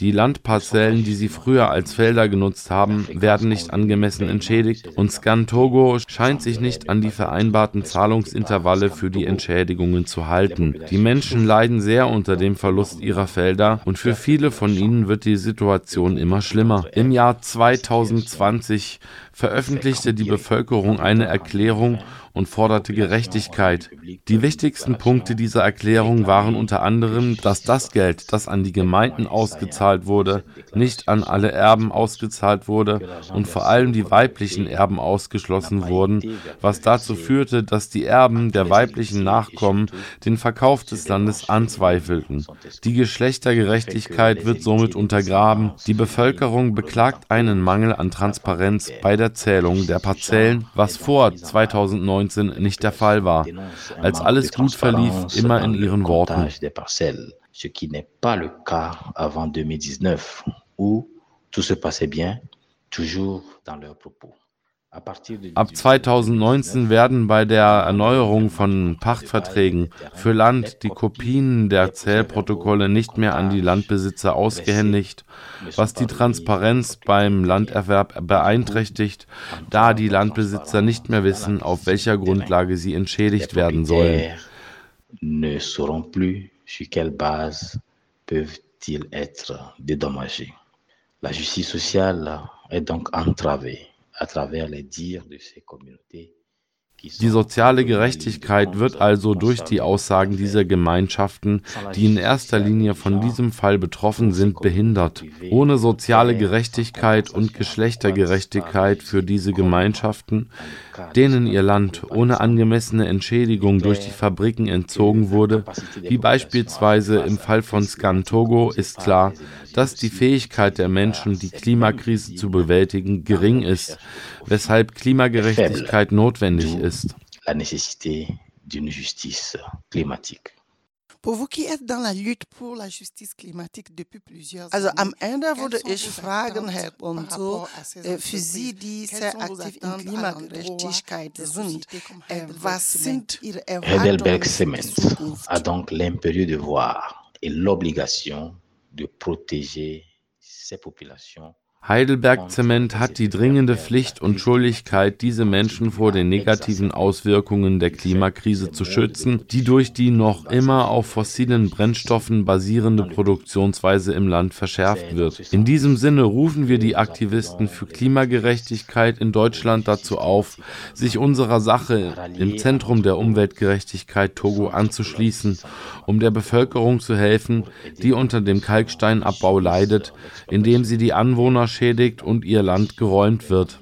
Die Landparzellen, die sie früher als Felder genutzt haben, werden nicht angemessen entschädigt und SCANTOGO scheint sich nicht an die vereinbarten Zahlungsintervalle für die Entschädigungen zu halten. Die Menschen leiden sehr unter dem Verlust ihrer Felder und für viele von ihnen wird die Situation immer schlimmer. Im Jahr 2020 veröffentlichte die Bevölkerung eine Erklärung und forderte Gerechtigkeit. Die wichtigsten Punkte dieser Erklärung waren unter anderem, dass das Geld, das an die Gemeinden ausgezahlt wurde, nicht an alle Erben ausgezahlt wurde und vor allem die weiblichen Erben ausgeschlossen wurden, was dazu führte, dass die Erben der weiblichen Nachkommen den Verkauf des Landes anzweifelten. Die Geschlechtergerechtigkeit wird somit untergraben. Die Bevölkerung beklagt einen Mangel an Transparenz bei der Zählung der Parzellen, was vor 2009 nicht der Fall war, als alles gut verlief, immer in ihren Worten. Ab 2019 werden bei der Erneuerung von Pachtverträgen für Land die Kopien der Zählprotokolle nicht mehr an die Landbesitzer ausgehändigt, was die Transparenz beim Landerwerb beeinträchtigt, da die Landbesitzer nicht mehr wissen, auf welcher Grundlage sie entschädigt werden sollen. La justice sociale est donc entravée. Die soziale Gerechtigkeit wird also durch die Aussagen dieser Gemeinschaften, die in erster Linie von diesem Fall betroffen sind, behindert. Ohne soziale Gerechtigkeit und Geschlechtergerechtigkeit für diese Gemeinschaften, denen ihr Land ohne angemessene Entschädigung durch die Fabriken entzogen wurde, wie beispielsweise im Fall von SCANTOGO, ist klar, dass die Fähigkeit der Menschen, die Klimakrise zu bewältigen, gering ist, weshalb Klimagerechtigkeit notwendig ist. Also am Ende würde ich fragen, Herr Kpondzo, für Sie, die sehr aktiv in Klimagerechtigkeit sind, was sind Ihre Erwartungen? Heidelberg Cement hat donc l'impérieux devoir et l'obligation de protéger ces populations. Heidelberg Cement hat die dringende Pflicht und Schuldigkeit, diese Menschen vor den negativen Auswirkungen der Klimakrise zu schützen, die durch die noch immer auf fossilen Brennstoffen basierende Produktionsweise im Land verschärft wird. In diesem Sinne rufen wir die Aktivisten für Klimagerechtigkeit in Deutschland dazu auf, sich unserer Sache im Zentrum der Umweltgerechtigkeit Togo anzuschließen, um der Bevölkerung zu helfen, die unter dem Kalksteinabbau leidet, indem sie die Anwohner schädigt und ihr Land geräumt wird.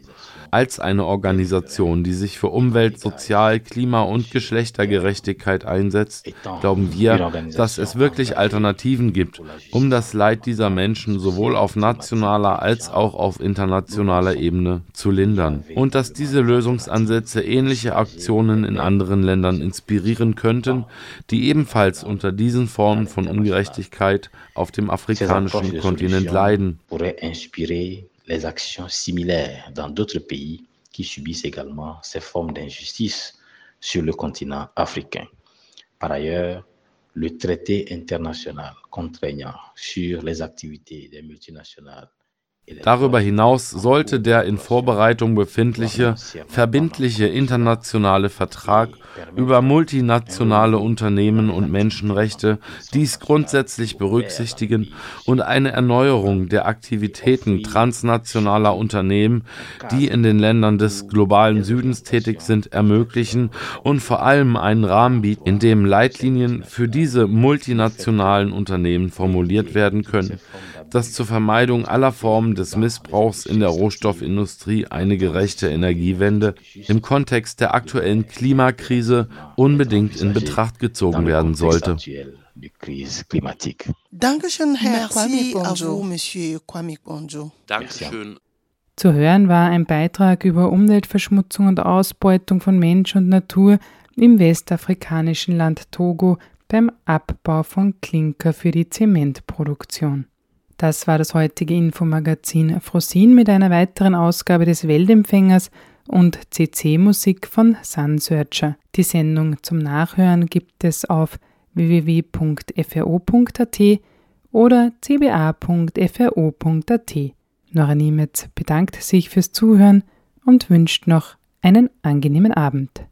Als eine Organisation, die sich für Umwelt, Sozial-, Klima- und Geschlechtergerechtigkeit einsetzt, glauben wir, dass es wirklich Alternativen gibt, um das Leid dieser Menschen sowohl auf nationaler als auch auf internationaler Ebene zu lindern. Und dass diese Lösungsansätze ähnliche Aktionen in anderen Ländern inspirieren könnten, die ebenfalls unter diesen Formen von Ungerechtigkeit auf dem afrikanischen Kontinent leiden. Les actions similaires dans d'autres pays qui subissent également ces formes d'injustice sur le continent africain. Par ailleurs, le traité international contraignant sur les activités des multinationales Darüber hinaus sollte der in Vorbereitung befindliche, verbindliche internationale Vertrag über multinationale Unternehmen und Menschenrechte dies grundsätzlich berücksichtigen und eine Erneuerung der Aktivitäten transnationaler Unternehmen, die in den Ländern des globalen Südens tätig sind, ermöglichen und vor allem einen Rahmen bieten, in dem Leitlinien für diese multinationalen Unternehmen formuliert werden können, das zur Vermeidung aller Formen des Missbrauchs in der Rohstoffindustrie eine gerechte Energiewende im Kontext der aktuellen Klimakrise unbedingt in Betracht gezogen werden sollte. Dankeschön, Herr Kwami Kpondzo, Monsieur Kwami Kpondzo. Dankeschön. Zu hören war ein Beitrag über Umweltverschmutzung und Ausbeutung von Mensch und Natur im westafrikanischen Land Togo beim Abbau von Klinker für die Zementproduktion. Das war das heutige Infomagazin Frosin mit einer weiteren Ausgabe des Weltempfängers und CC-Musik von Sunsearcher. Die Sendung zum Nachhören gibt es auf www.fro.at oder cba.fro.at. Nora Niemetz bedankt sich fürs Zuhören und wünscht noch einen angenehmen Abend.